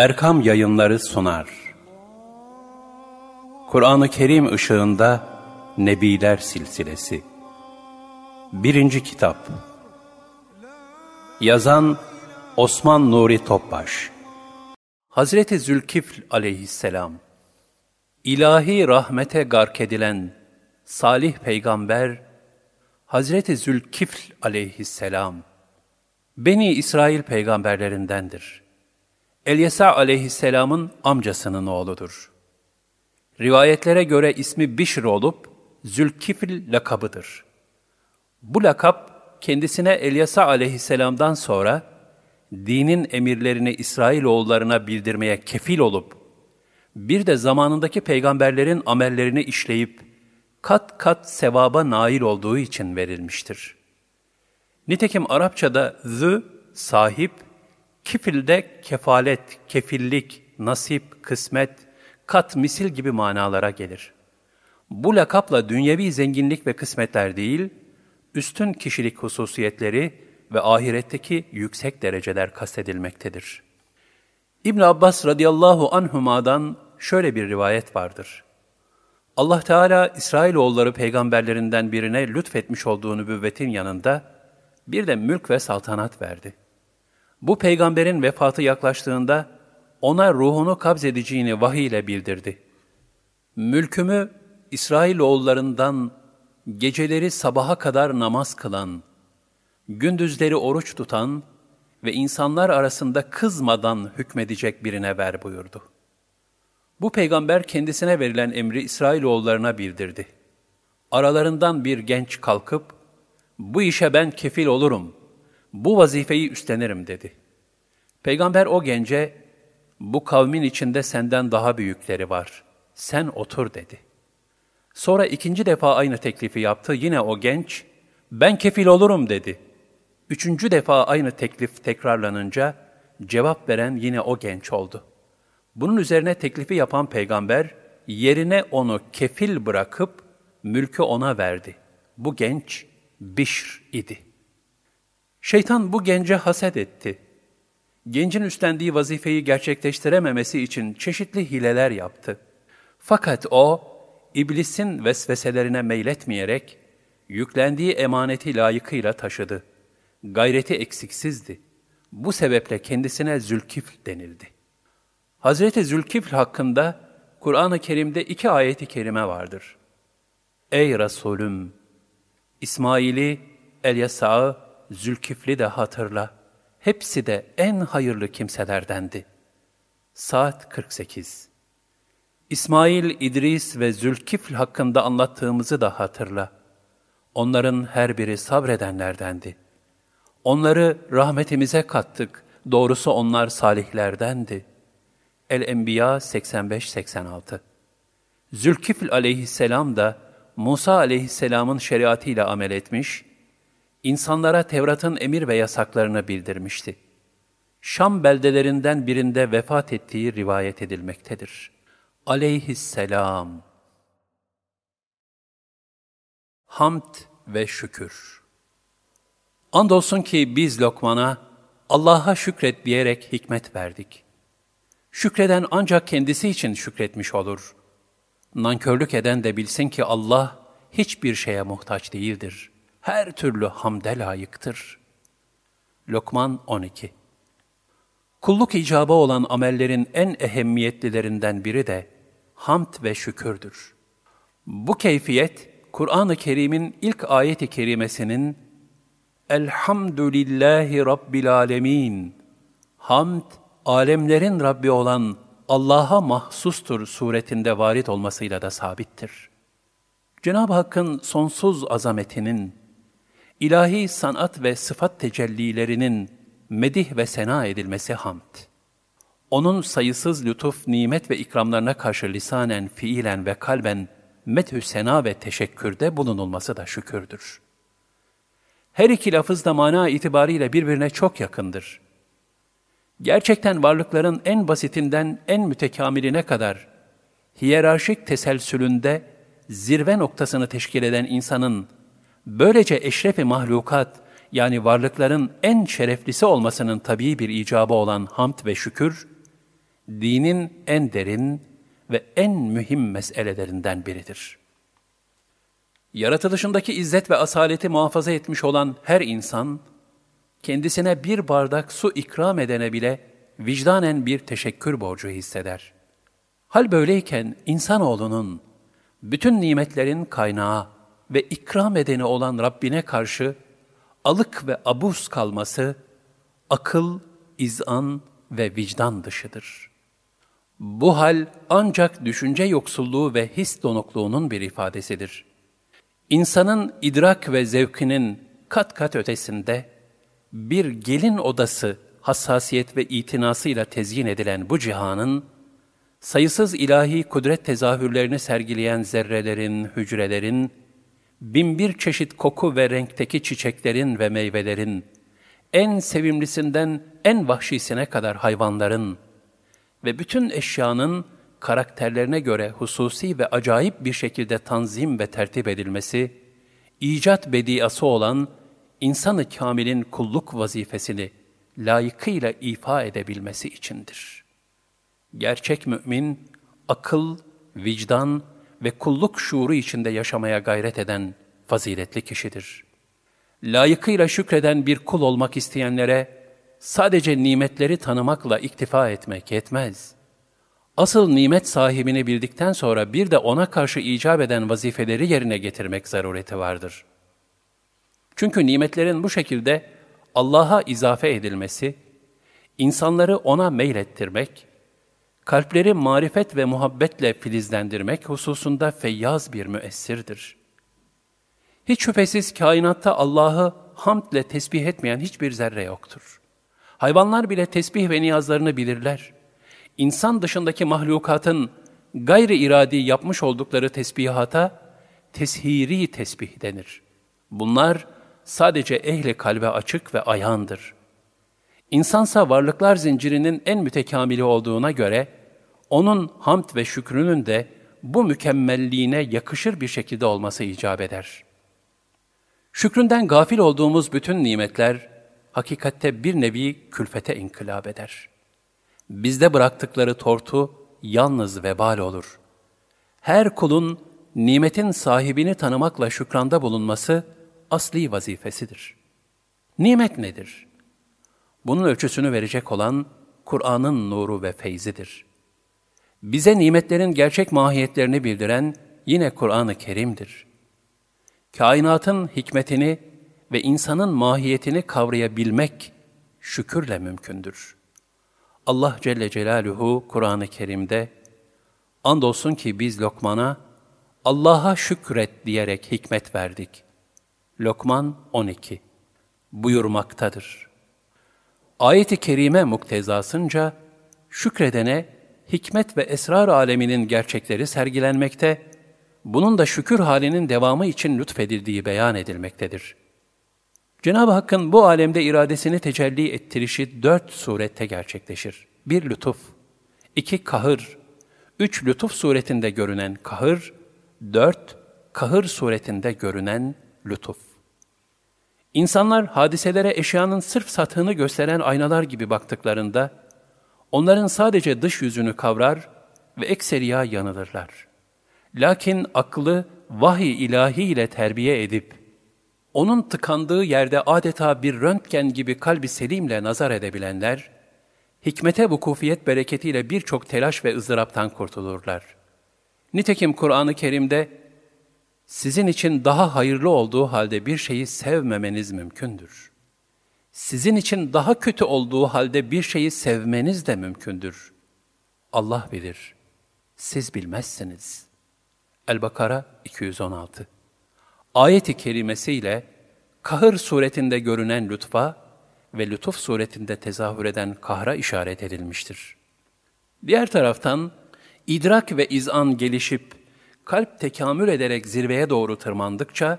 Erkam Yayınları sunar. Kur'an-ı Kerim ışığında Nebiler Silsilesi 1. Kitap. Yazan Osman Nuri Topbaş. Hazreti Zülkifl aleyhisselam, ilahi rahmete gark edilen salih peygamber Hazreti Zülkifl aleyhisselam, Beni İsrail peygamberlerindendir. Elyesa aleyhisselamın amcasının oğludur. Rivayetlere göre ismi Bişr olup Zülkifl lakabıdır. Bu lakap kendisine Elyesa aleyhisselamdan sonra dinin emirlerini İsrailoğullarına bildirmeye kefil olup, bir de zamanındaki peygamberlerin amellerini işleyip kat kat sevaba nail olduğu için verilmiştir. Nitekim Arapçada zü, sahip, kifilde kefalet, kefillik, nasip, kısmet, kat misil gibi manalara gelir. Bu lakapla dünyevi zenginlik ve kısmetler değil, üstün kişilik hususiyetleri ve ahiretteki yüksek dereceler kastedilmektedir. İbn-i Abbas radıyallahu anhuma'dan şöyle bir rivayet vardır. Allah Teala İsrailoğulları peygamberlerinden birine lütfetmiş olduğu nübüvvetin yanında bir de mülk ve saltanat verdi. Bu peygamberin vefatı yaklaştığında ona ruhunu kabzedeceğini vahiy ile bildirdi. Mülkümü İsrailoğullarından geceleri sabaha kadar namaz kılan, gündüzleri oruç tutan ve insanlar arasında kızmadan hükmedecek birine ver buyurdu. Bu peygamber kendisine verilen emri İsrailoğullarına bildirdi. Aralarından bir genç kalkıp, "Bu işe ben kefil olurum, bu vazifeyi üstlenirim" dedi. Peygamber o gence, "Bu kavmin içinde senden daha büyükleri var, sen otur" dedi. Sonra ikinci defa aynı teklifi yaptı, yine o genç, "Ben kefil olurum" dedi. Üçüncü defa aynı teklif tekrarlanınca cevap veren yine o genç oldu. Bunun üzerine teklifi yapan peygamber yerine onu kefil bırakıp mülkü ona verdi. Bu genç Bişr idi. Şeytan bu gence haset etti. Gencin üstlendiği vazifeyi gerçekleştirememesi için çeşitli hileler yaptı. Fakat o, İblisin vesveselerine meyletmeyerek yüklendiği emaneti layıkıyla taşıdı. Gayreti eksiksizdi. Bu sebeple kendisine Zülkifl denildi. Hazreti Zülkifl hakkında Kur'an-ı Kerim'de 2 ayet-i kerime vardır. "Ey Resulüm, İsmail'i, Elyesa'ı, Zülkifl'i de hatırla. Hepsi de en hayırlı kimselerdendi." Saat 48. İsmail, İdris ve Zülkifl hakkında anlattığımızı da hatırla. Onların her biri sabredenlerdendi. Onları rahmetimize kattık. Doğrusu onlar salihlerdendi. El-Enbiya 85-86. Zülkifl aleyhisselam da Musa aleyhisselamın şeriatıyla amel etmiş, insanlara Tevrat'ın emir ve yasaklarını bildirmişti. Şam beldelerinden birinde vefat ettiği rivayet edilmektedir. Aleyhisselam. Hamd ve şükür. Andolsun ki biz Lokman'a, "Allah'a şükret" diyerek hikmet verdik. Şükreden ancak kendisi için şükretmiş olur. Nankörlük eden de bilsin ki Allah hiçbir şeye muhtaç değildir. Her türlü hamde layıktır. Lokman 12. Kulluk icabı olan amellerin en ehemmiyetlilerinden biri de hamd ve şükürdür. Bu keyfiyet, Kur'an-ı Kerim'in ilk ayet-i kerimesinin "Elhamdülillahi Rabbil Alemin, hamd, alemlerin Rabbi olan Allah'a mahsustur" suretinde varit olmasıyla da sabittir. Cenab-ı Hakk'ın sonsuz azametinin, ilahi sanat ve sıfat tecellilerinin medih ve sena edilmesi hamd. Onun sayısız lütuf, nimet ve ikramlarına karşı lisanen, fiilen ve kalben methü sena ve teşekkürde bulunulması da şükürdür. Her iki lafız da mana itibariyle birbirine çok yakındır. Gerçekten varlıkların en basitinden en mütekamiline kadar hiyerarşik teselsülünde zirve noktasını teşkil eden insanın, böylece eşref-i mahlukat, yani varlıkların en şereflisi olmasının tabii bir icabı olan hamd ve şükür, dinin en derin ve en mühim meselelerinden biridir. Yaratılışındaki izzet ve asaleti muhafaza etmiş olan her insan, kendisine bir bardak su ikram edene bile vicdanen bir teşekkür borcu hisseder. Hal böyleyken insanoğlunun bütün nimetlerin kaynağı ve ikram edeni olan Rabbine karşı alık ve abuz kalması akıl, izan ve vicdan dışıdır. Bu hal ancak düşünce yoksulluğu ve his donukluğunun bir ifadesidir. İnsanın idrak ve zevkinin kat kat ötesinde bir gelin odası hassasiyet ve itinasıyla tezyin edilen bu cihanın, sayısız ilahi kudret tezahürlerini sergileyen zerrelerin, hücrelerin, binbir çeşit koku ve renkteki çiçeklerin ve meyvelerin, en sevimlisinden en vahşisine kadar hayvanların ve bütün eşyanın karakterlerine göre hususi ve acayip bir şekilde tanzim ve tertip edilmesi, icat bediası olan insanı kâmilin kulluk vazifesini layıkıyla ifa edebilmesi içindir. Gerçek mümin, akıl, vicdan ve kulluk şuuru içinde yaşamaya gayret eden faziletli kişidir. Layıkıyla şükreden bir kul olmak isteyenlere sadece nimetleri tanımakla iktifa etmek yetmez. Asıl nimet sahibini bildikten sonra bir de ona karşı icap eden vazifeleri yerine getirmek zarureti vardır. Çünkü nimetlerin bu şekilde Allah'a izafe edilmesi, insanları ona meylettirmek, kalpleri marifet ve muhabbetle filizlendirmek hususunda feyyaz bir müessirdir. Hiç şüphesiz kainatta Allah'ı hamdle tesbih etmeyen hiçbir zerre yoktur. Hayvanlar bile tesbih ve niyazlarını bilirler. İnsan dışındaki mahlukatın gayri iradi yapmış oldukları tesbihata teshiri tesbih denir. Bunlar sadece ehli kalbe açık ve ayandır. İnsansa varlıklar zincirinin en mütekamili olduğuna göre, onun hamd ve şükrünün de bu mükemmelliğine yakışır bir şekilde olması icap eder. Şükründen gafil olduğumuz bütün nimetler, hakikatte bir nevi külfete inkılap eder. Bizde bıraktıkları tortu yalnız vebal olur. Her kulun nimetin sahibini tanımakla şükranda bulunması asli vazifesidir. Nimet nedir? Bunun ölçüsünü verecek olan Kur'an'ın nuru ve feyzidir. Bize nimetlerin gerçek mahiyetlerini bildiren yine Kur'an-ı Kerim'dir. Kainatın hikmetini ve insanın mahiyetini kavrayabilmek şükürle mümkündür. Allah Celle Celaluhu Kur'an-ı Kerim'de, "Andolsun ki biz Lokman'a Allah'a şükret diyerek hikmet verdik." Lokman 12 buyurmaktadır. Ayet-i kerime muktezasınca şükredene hikmet ve esrar aleminin gerçekleri sergilenmekte, bunun da şükür halinin devamı için lütfedildiği beyan edilmektedir. Cenab-ı Hakk'ın bu alemde iradesini tecelli ettirişi 4 surette gerçekleşir. 1 lütuf, 2 kahır, 3 lütuf suretinde görünen kahır, 4 kahır suretinde görünen lütuf. İnsanlar hadiselere eşyanın sırf sathını gösteren aynalar gibi baktıklarında, onların sadece dış yüzünü kavrar ve ekseriya yanılırlar. Lakin aklı vahiy ilahi ile terbiye edip, onun tıkandığı yerde adeta bir röntgen gibi kalbi selimle nazar edebilenler, hikmete vukufiyet bereketiyle birçok telaş ve ızdıraptan kurtulurlar. Nitekim Kur'an-ı Kerim'de, "Sizin için daha hayırlı olduğu halde bir şeyi sevmemeniz mümkündür. Sizin için daha kötü olduğu halde bir şeyi sevmeniz de mümkündür. Allah bilir, siz bilmezsiniz." El-Bakara 216. Ayet-i kerimesiyle kahır suretinde görünen lütfa ve lütuf suretinde tezahür eden kahra işaret edilmiştir. Diğer taraftan idrak ve izan gelişip kalp tekamül ederek zirveye doğru tırmandıkça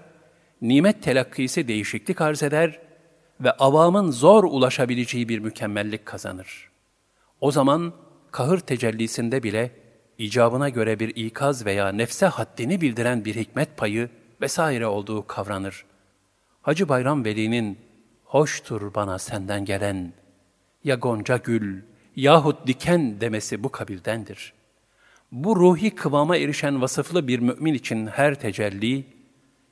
nimet telakkisi değişiklik arz eder ve avamın zor ulaşabileceği bir mükemmellik kazanır. O zaman kahır tecellisinde bile icabına göre bir ikaz veya nefse haddini bildiren bir hikmet payı vesaire olduğu kavranır. Hacı Bayram Veli'nin "Hoştur bana senden gelen, ya gonca gül, yahut diken demesi bu kabildendir. Bu ruhi kıvama erişen vasıflı bir mümin için her tecelli,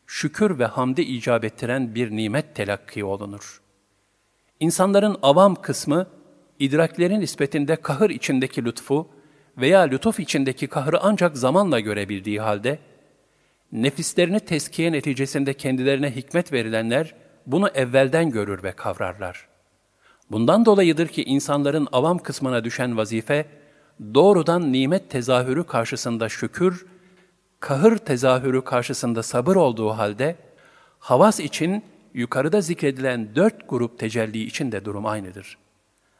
şükür ve hamde icap ettiren bir nimet telakki olunur. İnsanların avam kısmı, idraklerin nispetinde kahır içindeki lütfu veya lütuf içindeki kahrı ancak zamanla görebildiği halde, nefislerini tezkiye neticesinde kendilerine hikmet verilenler, bunu evvelden görür ve kavrarlar. Bundan dolayıdır ki insanların avam kısmına düşen vazife, doğrudan nimet tezahürü karşısında şükür, kahır tezahürü karşısında sabır olduğu halde, havas için yukarıda zikredilen 4 grup tecelli için de durum aynıdır.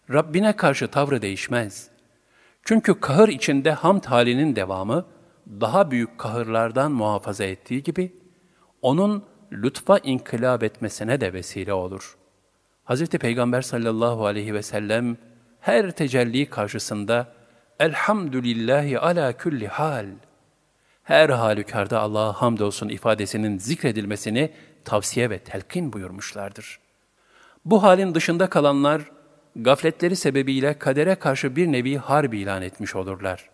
Rabbine karşı tavrı değişmez. Çünkü kahır içinde hamd halinin devamı, daha büyük kahırlardan muhafaza ettiği gibi, onun lütfa inkılap etmesine de vesile olur. Hazreti Peygamber sallallahu aleyhi ve sellem, her tecelli karşısında, "Elhamdülillahi ala külli hal", her halükarda Allah'a hamdolsun ifadesinin zikredilmesini tavsiye ve telkin buyurmuşlardır. Bu halin dışında kalanlar, gafletleri sebebiyle kadere karşı bir nevi harp ilan etmiş olurlar.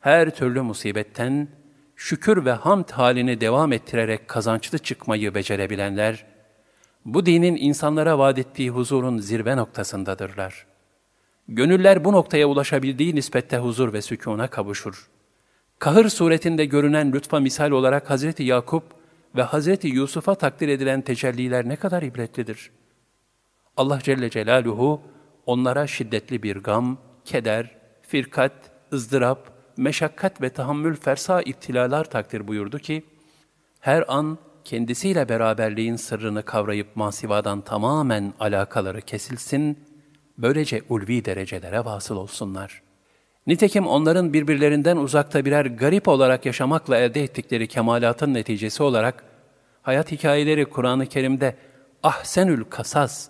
Her türlü musibetten, şükür ve hamd halini devam ettirerek kazançlı çıkmayı becerebilenler, bu dinin insanlara vaat ettiği huzurun zirve noktasındadırlar. Gönüller bu noktaya ulaşabildiği nispette huzur ve sükûna kavuşur. Kahır suretinde görünen lütfa misal olarak Hazreti Yakup ve Hazreti Yusuf'a takdir edilen tecelliler ne kadar ibretlidir. Allah Celle Celaluhu onlara şiddetli bir gam, keder, firkat, ızdırap, meşakkat ve tahammül fersa iptilalar takdir buyurdu ki, her an kendisiyle beraberliğin sırrını kavrayıp masivadan tamamen alakaları kesilsin, böylece ulvi derecelere vasıl olsunlar. Nitekim onların birbirlerinden uzakta birer garip olarak yaşamakla elde ettikleri kemalatın neticesi olarak, hayat hikayeleri Kur'an-ı Kerim'de ahsenül kasas,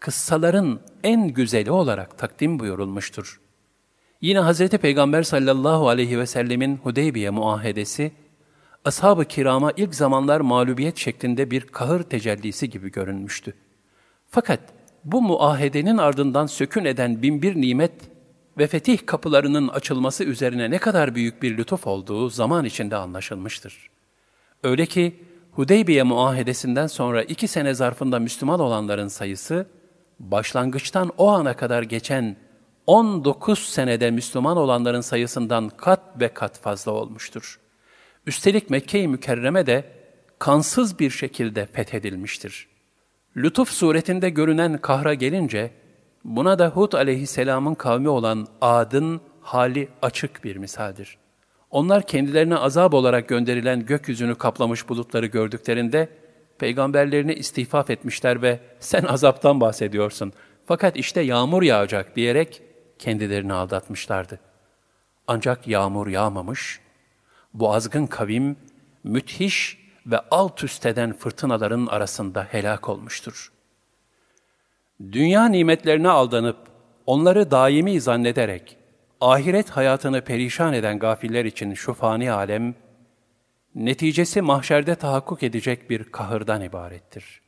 kıssaların en güzeli olarak takdim buyurulmuştur. Yine Hazreti Peygamber sallallahu aleyhi ve sellemin Hudeybiye muahedesi, ashab-ı kirama ilk zamanlar mağlubiyet şeklinde bir kahır tecellisi gibi görünmüştü. Fakat bu muahedenin ardından sökün eden binbir nimet ve fetih kapılarının açılması üzerine ne kadar büyük bir lütuf olduğu zaman içinde anlaşılmıştır. Öyle ki Hudeybiye muahedesinden sonra 2 sene zarfında Müslüman olanların sayısı, başlangıçtan o ana kadar geçen 19 senede Müslüman olanların sayısından kat ve kat fazla olmuştur. Üstelik Mekke-i Mükerreme de kansız bir şekilde fethedilmiştir. Lütuf suretinde görünen kahra gelince, buna da Hud aleyhisselamın kavmi olan Ad'ın hali açık bir misaldir. Onlar kendilerine azap olarak gönderilen gökyüzünü kaplamış bulutları gördüklerinde, peygamberlerini istihfaf etmişler ve "Sen azaptan bahsediyorsun, fakat işte yağmur yağacak" diyerek kendilerini aldatmışlardı. Ancak yağmur yağmamış, bu azgın kavim, müthiş ve alt üst eden fırtınaların arasında helak olmuştur. Dünya nimetlerine aldanıp, onları daimi zannederek, ahiret hayatını perişan eden gafiller için şu fani alem, neticesi mahşerde tahakkuk edecek bir kahırdan ibarettir.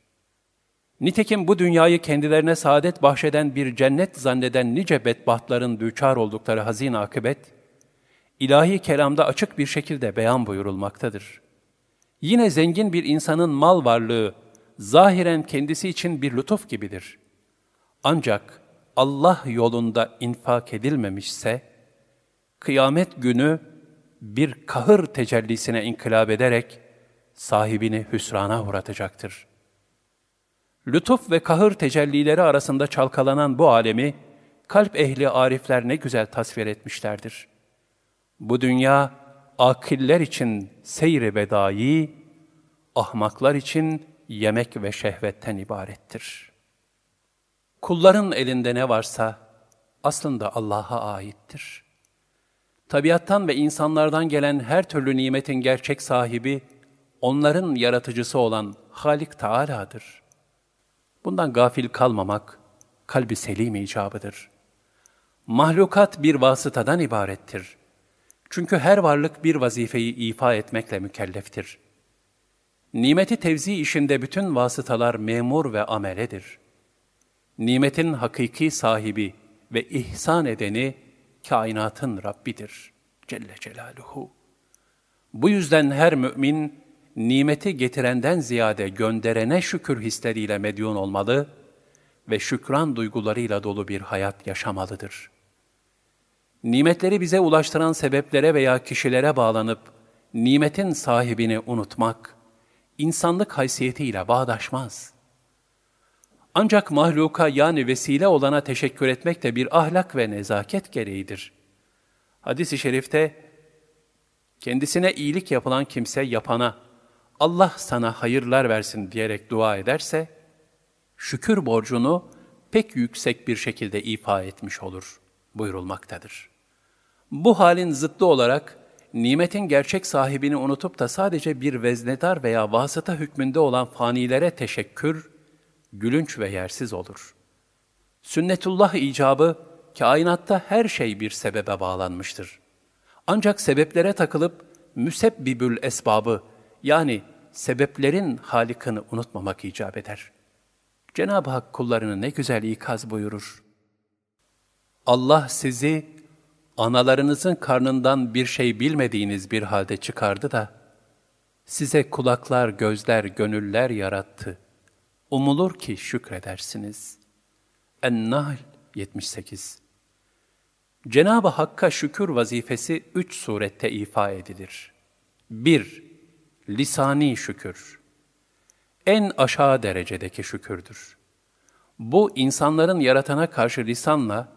Nitekim bu dünyayı kendilerine saadet bahşeden bir cennet zanneden nice bedbahtların düçar oldukları hazin akıbet, ilahi kelamda açık bir şekilde beyan buyurulmaktadır. Yine zengin bir insanın mal varlığı, zahiren kendisi için bir lütuf gibidir. Ancak Allah yolunda infak edilmemişse, kıyamet günü bir kahır tecellisine inkılap ederek sahibini hüsrana uğratacaktır. Lütuf ve kahır tecellileri arasında çalkalanan bu alemi, kalp ehli arifler ne güzel tasvir etmişlerdir. Bu dünya, akiller için seyri bedai, ahmaklar için yemek ve şehvetten ibarettir. Kulların elinde ne varsa aslında Allah'a aittir. Tabiattan ve insanlardan gelen her türlü nimetin gerçek sahibi, onların yaratıcısı olan Halik Teâlâ'dır. Bundan gafil kalmamak, kalbi selim icabıdır. Mahlukat bir vasıtadan ibarettir. Çünkü her varlık bir vazifeyi ifa etmekle mükelleftir. Nimeti tevzi işinde bütün vasıtalar memur ve ameledir. Nimetin hakiki sahibi, ve ihsan edeni kainatın Rabbidir Celle Celaluhu. Bu yüzden her mümin nimeti getirenden ziyade gönderene şükür hisleriyle medyun olmalı ve şükran duygularıyla dolu bir hayat yaşamalıdır. Nimetleri bize ulaştıran sebeplere veya kişilere bağlanıp nimetin sahibini unutmak, insanlık haysiyetiyle bağdaşmaz. Ancak mahluka yani vesile olana teşekkür etmek de bir ahlak ve nezaket gereğidir. Hadis-i şerifte, kendisine iyilik yapılan kimse yapana, Allah sana hayırlar versin diyerek dua ederse, şükür borcunu pek yüksek bir şekilde ifa etmiş olur buyurulmaktadır. Bu halin zıttı olarak, nimetin gerçek sahibini unutup da sadece bir veznedar veya vasıta hükmünde olan fanilere teşekkür, gülünç ve yersiz olur. Sünnetullah icabı, kainatta her şey bir sebebe bağlanmıştır. Ancak sebeplere takılıp müsebbibül esbabı, yani sebeplerin halikini unutmamak icap eder. Cenab-ı Hak kullarını ne güzel ikaz buyurur. Allah sizi analarınızın karnından bir şey bilmediğiniz bir halde çıkardı da, size kulaklar, gözler, gönüller yarattı. Umulur ki şükredersiniz. En-Nahl 78. Cenab-ı Hakk'a şükür vazifesi 3 surette ifa edilir. 1- Lisani şükür. En aşağı derecedeki şükürdür. Bu, insanların yaratana karşı lisanla,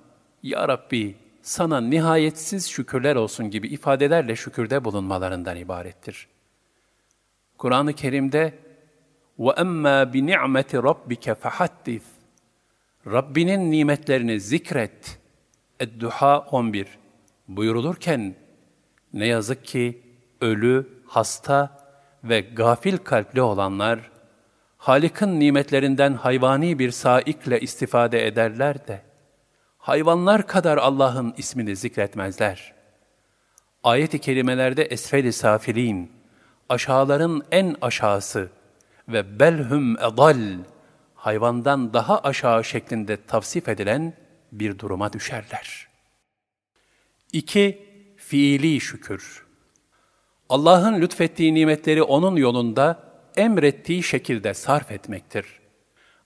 "Ya Rabbi, sana nihayetsiz şükürler olsun" gibi ifadelerle şükürde bulunmalarından ibarettir. Kur'an-ı Kerim'de, وَاَمَّا بِنِعْمَةِ رَبِّكَ فَحَدِّث, Rabbinin nimetlerini zikret, Edduha 11 buyurulurken, ne yazık ki ölü, hasta ve gafil kalpli olanlar, Halik'in nimetlerinden hayvani bir saikle istifade ederler de, hayvanlar kadar Allah'ın ismini zikretmezler. Ayet-i kerimelerde esfel-i safilin, aşağıların en aşağısı ve belhum edal, hayvandan daha aşağı şeklinde tavsif edilen bir duruma düşerler. 2- Fiili şükür. Allah'ın lütfettiği nimetleri onun yolunda emrettiği şekilde sarf etmektir.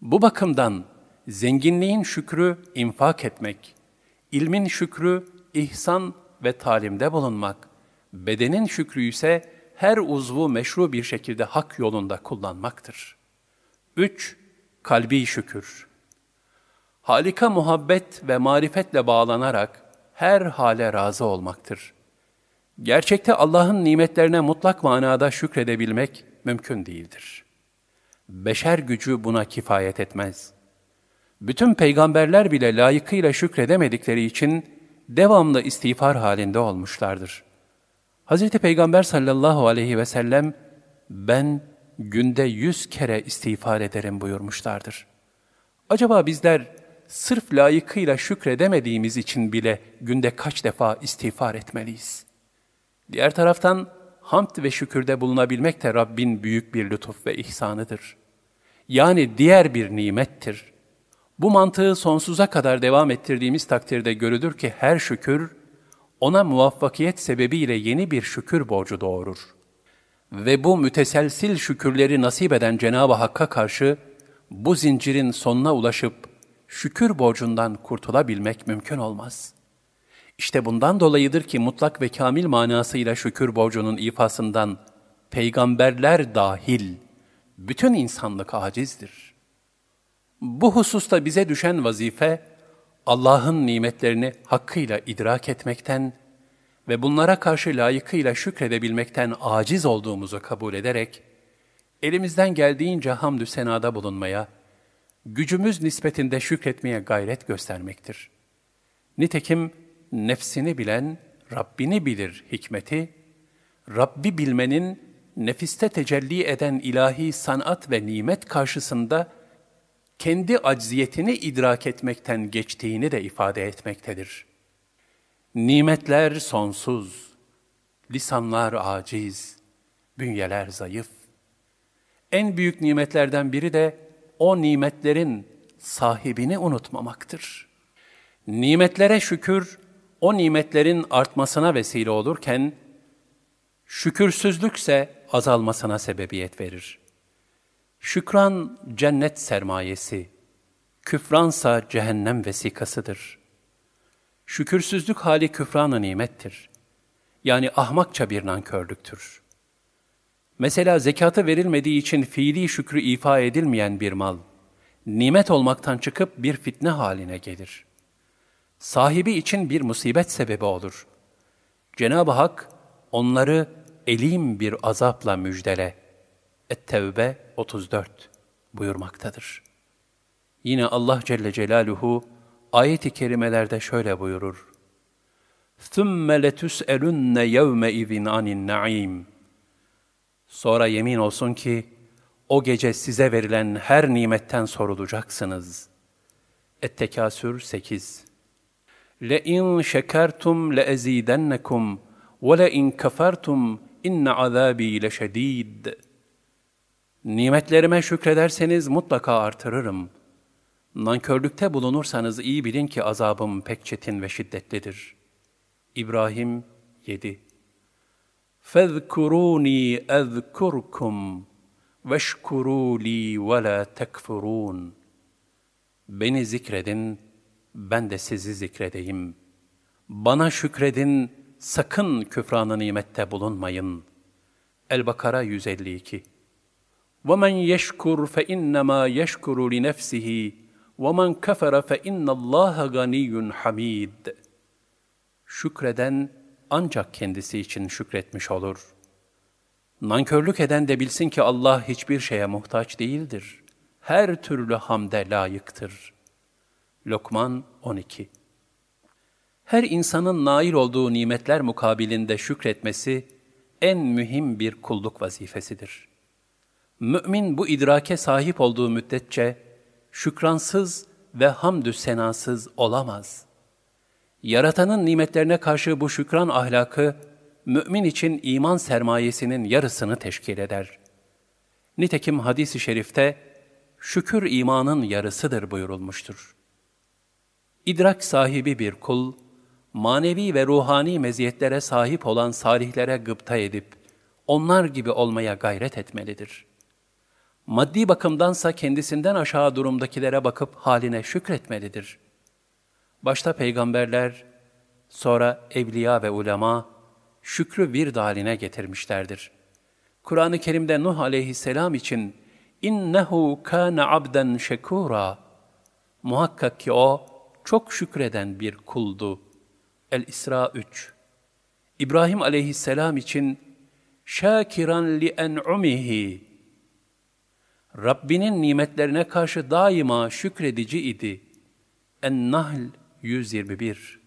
Bu bakımdan zenginliğin şükrü infak etmek, ilmin şükrü ihsan ve talimde bulunmak, bedenin şükrü ise her uzvu meşru bir şekilde hak yolunda kullanmaktır. 3- Kalbi şükür. Halika muhabbet ve marifetle bağlanarak her hale razı olmaktır. Gerçekte Allah'ın nimetlerine mutlak manada şükredebilmek mümkün değildir. Beşer gücü buna kifayet etmez. Bütün peygamberler bile layıkıyla şükredemedikleri için devamlı istiğfar halinde olmuşlardır. Hazreti Peygamber sallallahu aleyhi ve sellem, ben günde 100 kere istiğfar ederim buyurmuşlardır. Acaba bizler sırf layıkıyla şükredemediğimiz için bile günde kaç defa istiğfar etmeliyiz? Diğer taraftan hamd ve şükürde bulunabilmek de Rabbin büyük bir lütuf ve ihsanıdır. Yani diğer bir nimettir. Bu mantığı sonsuza kadar devam ettirdiğimiz takdirde görülür ki her şükür, ona muvaffakiyet sebebiyle yeni bir şükür borcu doğurur. Ve bu müteselsil şükürleri nasip eden Cenab-ı Hakk'a karşı bu zincirin sonuna ulaşıp şükür borcundan kurtulabilmek mümkün olmaz. İşte bundan dolayıdır ki mutlak ve kamil manasıyla şükür borcunun ifasından peygamberler dahil bütün insanlık acizdir. Bu hususta bize düşen vazife, Allah'ın nimetlerini hakkıyla idrak etmekten ve bunlara karşı layıkıyla şükredebilmekten aciz olduğumuzu kabul ederek, elimizden geldiğince hamdü senada bulunmaya, gücümüz nispetinde şükretmeye gayret göstermektir. Nitekim, nefsini bilen Rabbini bilir hikmeti, Rabbi bilmenin nefiste tecelli eden ilahi sanat ve nimet karşısında kendi acziyetini idrak etmekten geçtiğini de ifade etmektedir. Nimetler sonsuz, lisanlar aciz, bünyeler zayıf. En büyük nimetlerden biri de o nimetlerin sahibini unutmamaktır. Nimetlere şükür, o nimetlerin artmasına vesile olurken, şükürsüzlükse azalmasına sebebiyet verir. Şükran cennet sermayesi, küfransa cehennem vesikasıdır. Şükürsüzlük hali küfran-ı nimettir. Yani ahmakça bir nankörlüktür. Mesela zekatı verilmediği için fiili şükrü ifa edilmeyen bir mal, nimet olmaktan çıkıp bir fitne haline gelir. Sahibi için bir musibet sebebi olur. Cenab-ı Hak onları elim bir azapla müjdele. Et-Tevbe 34 buyurmaktadır. Yine Allah Celle Celaluhu ayet-i kerimelerde şöyle buyurur. ثُمَّ لَتُسْأَلُنَّ يَوْمَئِذٍ عَنِ النَّعِيمِ Sonra yemin olsun ki, o gece size verilen her nimetten sorulacaksınız. Et-Tekasür 8 لَاِنْ شَكَرْتُمْ لَاَز۪يدَنَّكُمْ وَلَاِنْ كَفَرْتُمْ اِنَّ عَذَاب۪ي لَشَد۪يدٍ Nimetlerime şükrederseniz mutlaka artırırım. Nankörlükte bulunursanız iyi bilin ki azabım pek çetin ve şiddetlidir. İbrahim 7 فَذْكُرُونِي أَذْكُرْكُمْ وَشْكُرُوا لِي وَلَا تَكْفُرُونَ Beni zikredin, ben de sizi zikredeyim. Bana şükredin, sakın küfran-ı nimette bulunmayın. El-Bakara 152 وَمَنْ يَشْكُرْ فَاِنَّمَا يَشْكُرُ لِنَفْسِهِ وَمَنْ كَفَرَ فَاِنَّ اللّٰهَ غَنِيٌّ حَمِيدٌ Şükreden ancak kendisi için şükretmiş olur. Nankörlük eden de bilsin ki Allah hiçbir şeye muhtaç değildir. Her türlü hamde layıktır. Lokman 12 Her insanın nail olduğu nimetler mukabilinde şükretmesi en mühim bir kulluk vazifesidir. Mümin bu idrake sahip olduğu müddetçe şükransız ve hamdü senasız olamaz. Yaratanın nimetlerine karşı bu şükran ahlakı, mümin için iman sermayesinin yarısını teşkil eder. Nitekim hadis-i şerifte, şükür imanın yarısıdır buyurulmuştur. İdrak sahibi bir kul, manevi ve ruhani meziyetlere sahip olan salihlere gıpta edip, onlar gibi olmaya gayret etmelidir. Maddi bakımdansa kendisinden aşağı durumdakilere bakıp haline şükretmelidir. Başta peygamberler, sonra evliya ve ulema şükrü vird haline getirmişlerdir. Kur'an-ı Kerim'de Nuh aleyhisselam için innehu kana abden şekura muhakkak ki o çok şükreden bir kuldu. El-İsra 3 İbrahim aleyhisselam için şakiran li en'umihi Rabbinin nimetlerine karşı daima şükredici idi. En-Nahl 121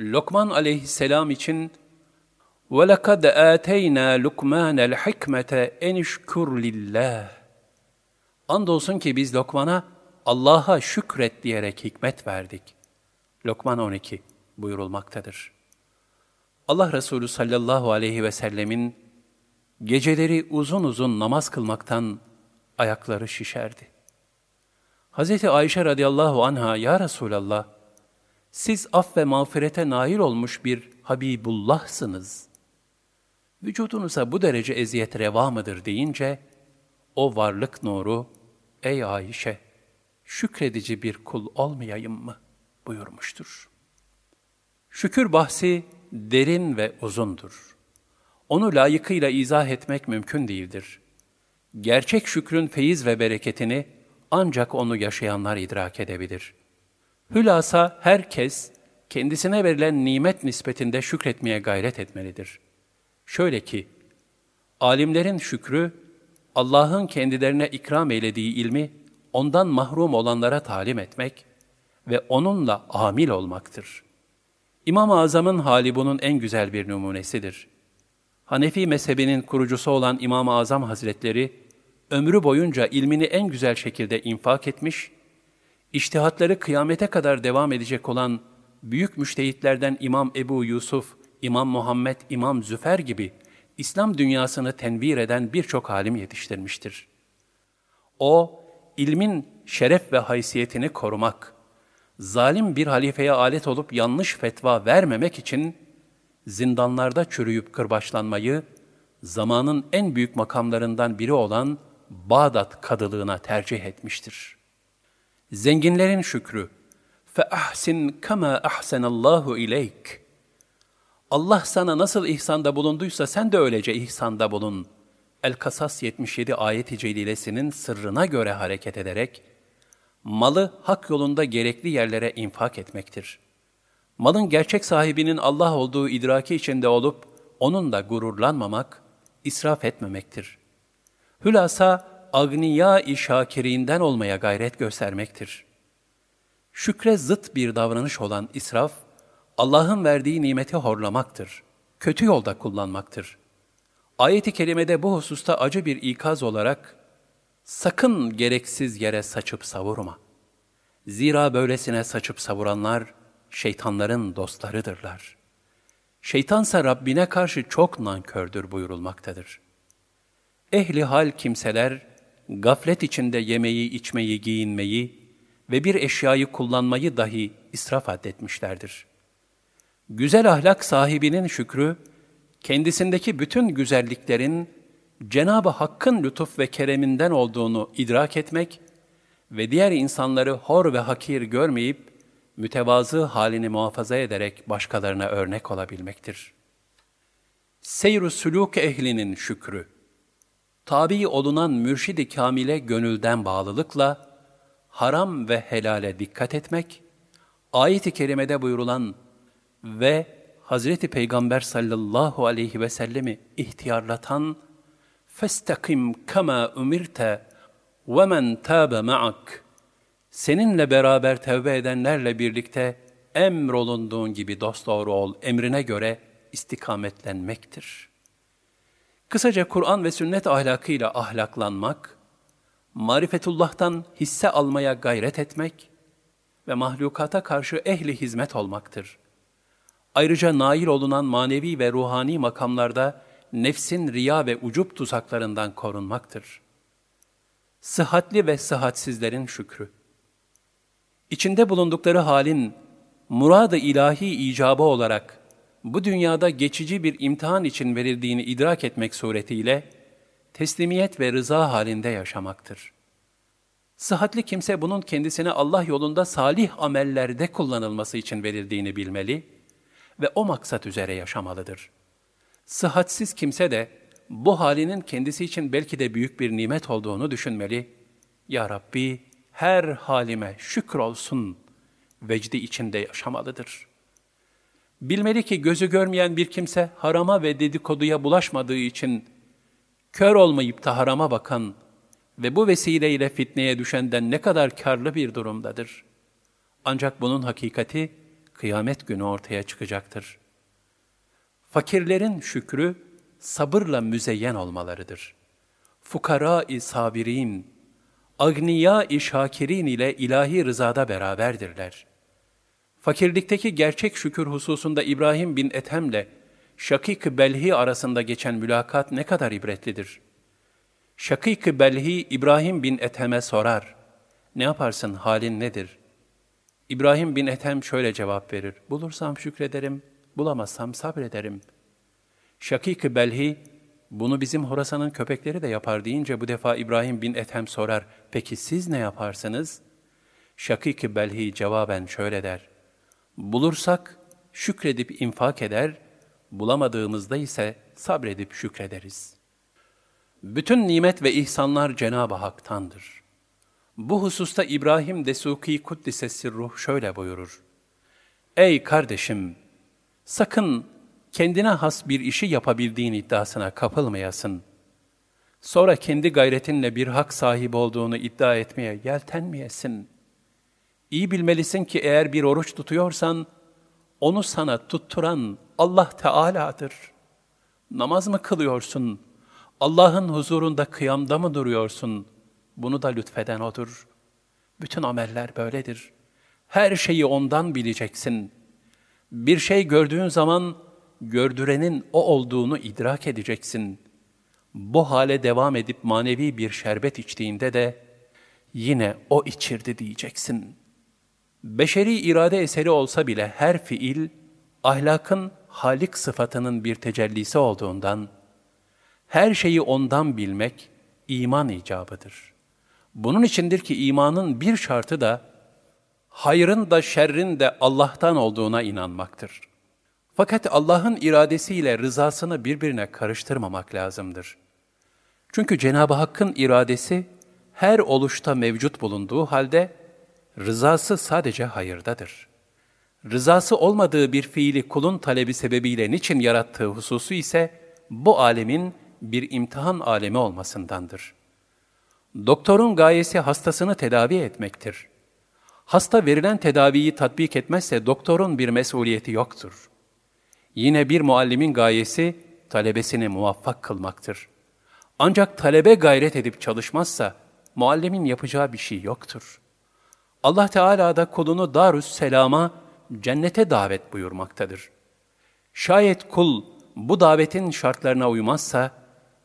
Lokman aleyhisselam için وَلَقَدْ آتَيْنَا لُقْمَانَ الْحِكْمَةَ اَنِشْكُرْ لِلّٰهِ Andolsun ki biz Lokman'a Allah'a şükret diyerek hikmet verdik. Lokman 12 buyurulmaktadır. Allah Resulü sallallahu aleyhi ve sellemin geceleri uzun uzun namaz kılmaktan ayakları şişerdi. Hazreti Ayşe radıyallahu anha ya Resulallah, siz af ve mağfirete nail olmuş bir Habibullah'sınız. Vücudunuza bu derece eziyet reva mıdır deyince, o varlık nuru, ey Ayşe, şükredici bir kul olmayayım mı? buyurmuştur. Şükür bahsi derin ve uzundur. Onu layıkıyla izah etmek mümkün değildir. Gerçek şükrün feyiz ve bereketini ancak onu yaşayanlar idrak edebilir. Hülasa herkes kendisine verilen nimet nispetinde şükretmeye gayret etmelidir. Şöyle ki, alimlerin şükrü, Allah'ın kendilerine ikram eylediği ilmi ondan mahrum olanlara talim etmek ve onunla amil olmaktır. İmam-ı Azam'ın hali bunun en güzel bir numunesidir. Hanefi mezhebinin kurucusu olan İmam-ı Azam Hazretleri, ömrü boyunca ilmini en güzel şekilde infak etmiş, İçtihatları kıyamete kadar devam edecek olan büyük müştehitlerden İmam Ebu Yusuf, İmam Muhammed, İmam Züfer gibi İslam dünyasını tenvir eden birçok alim yetiştirmiştir. O, ilmin şeref ve haysiyetini korumak, zalim bir halifeye alet olup yanlış fetva vermemek için zindanlarda çürüyüp kırbaçlanmayı zamanın en büyük makamlarından biri olan Bağdat kadılığına tercih etmiştir. Zenginlerin şükrü, فَاَحْسِنْ كَمَا اَحْسَنَ اللّٰهُ اِلَيْكَ Allah sana nasıl ihsanda bulunduysa sen de öylece ihsanda bulun. El-Kasas 77 ayet-i celilesinin sırrına göre hareket ederek, malı hak yolunda gerekli yerlere infak etmektir. Malın gerçek sahibinin Allah olduğu idraki içinde olup, onunla gururlanmamak, israf etmemektir. Hülasa, agniya-i şakirinden olmaya gayret göstermektir. Şükre zıt bir davranış olan israf, Allah'ın verdiği nimeti horlamaktır, kötü yolda kullanmaktır. Ayet-i kerimede bu hususta acı bir ikaz olarak, sakın gereksiz yere saçıp savurma. Zira böylesine saçıp savuranlar, şeytanların dostlarıdırlar. Şeytansa Rabbine karşı çok nankördür buyurulmaktadır. Ehli hal kimseler, gaflet içinde yemeyi, içmeyi, giyinmeyi ve bir eşyayı kullanmayı dahi israf addetmişlerdir. Güzel ahlak sahibinin şükrü, kendisindeki bütün güzelliklerin Cenab-ı Hakk'ın lütuf ve kereminden olduğunu idrak etmek ve diğer insanları hor ve hakir görmeyip, mütevazı halini muhafaza ederek başkalarına örnek olabilmektir. Seyr-i sülûk ehlinin şükrü, tabi olunan mürşid-i kâmile gönülden bağlılıkla, haram ve helale dikkat etmek, ayet-i kerimede buyurulan ve Hazreti Peygamber sallallahu aleyhi ve sellemi ihtiyarlatan فَاسْتَقِمْ كَمَا اُمِرْتَ وَمَنْ تَابَ مَعَكْ seninle beraber tevbe edenlerle birlikte emrolunduğun gibi dosdoğru ol emrine göre istikametlenmektir. Kısaca Kur'an ve sünnet ahlakıyla ahlaklanmak, marifetullah'tan hisse almaya gayret etmek ve mahlukata karşı ehli hizmet olmaktır. Ayrıca nail olunan manevi ve ruhani makamlarda nefsin riya ve ucup tuzaklarından korunmaktır. Sıhhatli ve sıhhatsizlerin şükrü. İçinde bulundukları halin, murad-ı ilahi icabı olarak bu dünyada geçici bir imtihan için verildiğini idrak etmek suretiyle, teslimiyet ve rıza halinde yaşamaktır. Sıhhatli kimse bunun kendisine Allah yolunda salih amellerde kullanılması için verildiğini bilmeli ve o maksat üzere yaşamalıdır. Sıhhatsiz kimse de bu halinin kendisi için belki de büyük bir nimet olduğunu düşünmeli. Ya Rabbi, her halime şükür olsun, vecdi içinde yaşamalıdır. Bilmeli ki gözü görmeyen bir kimse harama ve dedikoduya bulaşmadığı için kör olmayıp da harama bakan ve bu vesileyle fitneye düşenden ne kadar karlı bir durumdadır. Ancak bunun hakikati kıyamet günü ortaya çıkacaktır. Fakirlerin şükrü sabırla müzeyyen olmalarıdır. Fukara-i sabirin, agniya-i şakirin ile ilahi rızada beraberdirler. Fakirlikteki gerçek şükür hususunda İbrahim bin Ethem ile Şakîk-i Belhî arasında geçen mülakat ne kadar ibretlidir. Şakîk-i Belhî İbrahim bin Ethem'e sorar, ne yaparsın, halin nedir? İbrahim bin Ethem şöyle cevap verir, bulursam şükrederim, bulamazsam sabrederim. Şakîk-i Belhî, bunu bizim Horasan'ın köpekleri de yapar deyince bu defa İbrahim bin Ethem sorar, peki siz ne yaparsınız? Şakîk-i Belhî cevaben şöyle der, bulursak şükredip infak eder, bulamadığımızda ise sabredip şükrederiz. Bütün nimet ve ihsanlar Cenab-ı Hak'tandır. Bu hususta İbrahim Desuki Kuddisesi Ruh şöyle buyurur, ey kardeşim, sakın kendine has bir işi yapabildiğin iddiasına kapılmayasın. Sonra kendi gayretinle bir hak sahibi olduğunu iddia etmeye yeltenmeyesin. İyi bilmelisin ki eğer bir oruç tutuyorsan, onu sana tutturan Allah Teala'dır. Namaz mı kılıyorsun? Allah'ın huzurunda kıyamda mı duruyorsun? Bunu da lütfeden O'dur. Bütün ameller böyledir. Her şeyi O'ndan bileceksin. Bir şey gördüğün zaman, gördürenin O olduğunu idrak edeceksin. Bu hale devam edip manevi bir şerbet içtiğinde de yine O içirdi diyeceksin. beşeri irade eseri olsa bile her fiil, ahlakın Halik sıfatının bir tecellisi olduğundan, her şeyi ondan bilmek iman icabıdır. Bunun içindir ki imanın bir şartı da, hayrın da şerrin de Allah'tan olduğuna inanmaktır. Fakat Allah'ın iradesiyle rızasını birbirine karıştırmamak lazımdır. Çünkü Cenab-ı Hakk'ın iradesi her oluşta mevcut bulunduğu halde rızası sadece hayırdadır. Rızası olmadığı bir fiili kulun talebi sebebiyle niçin yarattığı hususu ise bu alemin bir imtihan alemi olmasındandır. Doktorun gayesi hastasını tedavi etmektir. Hasta verilen tedaviyi tatbik etmezse doktorun bir mesuliyeti yoktur. Yine bir muallimin gayesi talebesini muvaffak kılmaktır. Ancak talebe gayret edip çalışmazsa muallimin yapacağı bir şey yoktur. Allah Teala da kulunu Darüsselam'a, cennete davet buyurmaktadır. Şayet kul bu davetin şartlarına uymazsa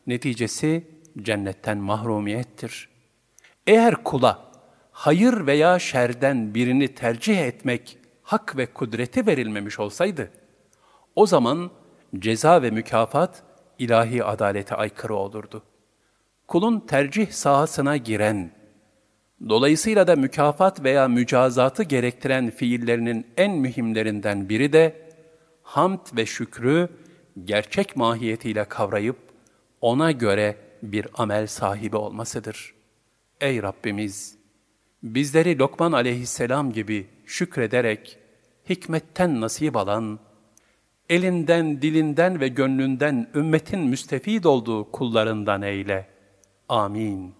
neticesi cennetten mahrumiyettir. Eğer kula hayır veya şerden birini tercih etmek hak ve kudreti verilmemiş olsaydı, o zaman ceza ve mükafat ilahi adalete aykırı olurdu. Kulun tercih sahasına giren, dolayısıyla da mükafat veya mücazatı gerektiren fiillerinin en mühimlerinden biri de hamd ve şükrü gerçek mahiyetiyle kavrayıp ona göre bir amel sahibi olmasıdır. Ey Rabbimiz! Bizleri Lokman aleyhisselam gibi şükrederek hikmetten nasip alan, elinden, dilinden ve gönlünden ümmetin müstefid olduğu kullarından eyle. Amin.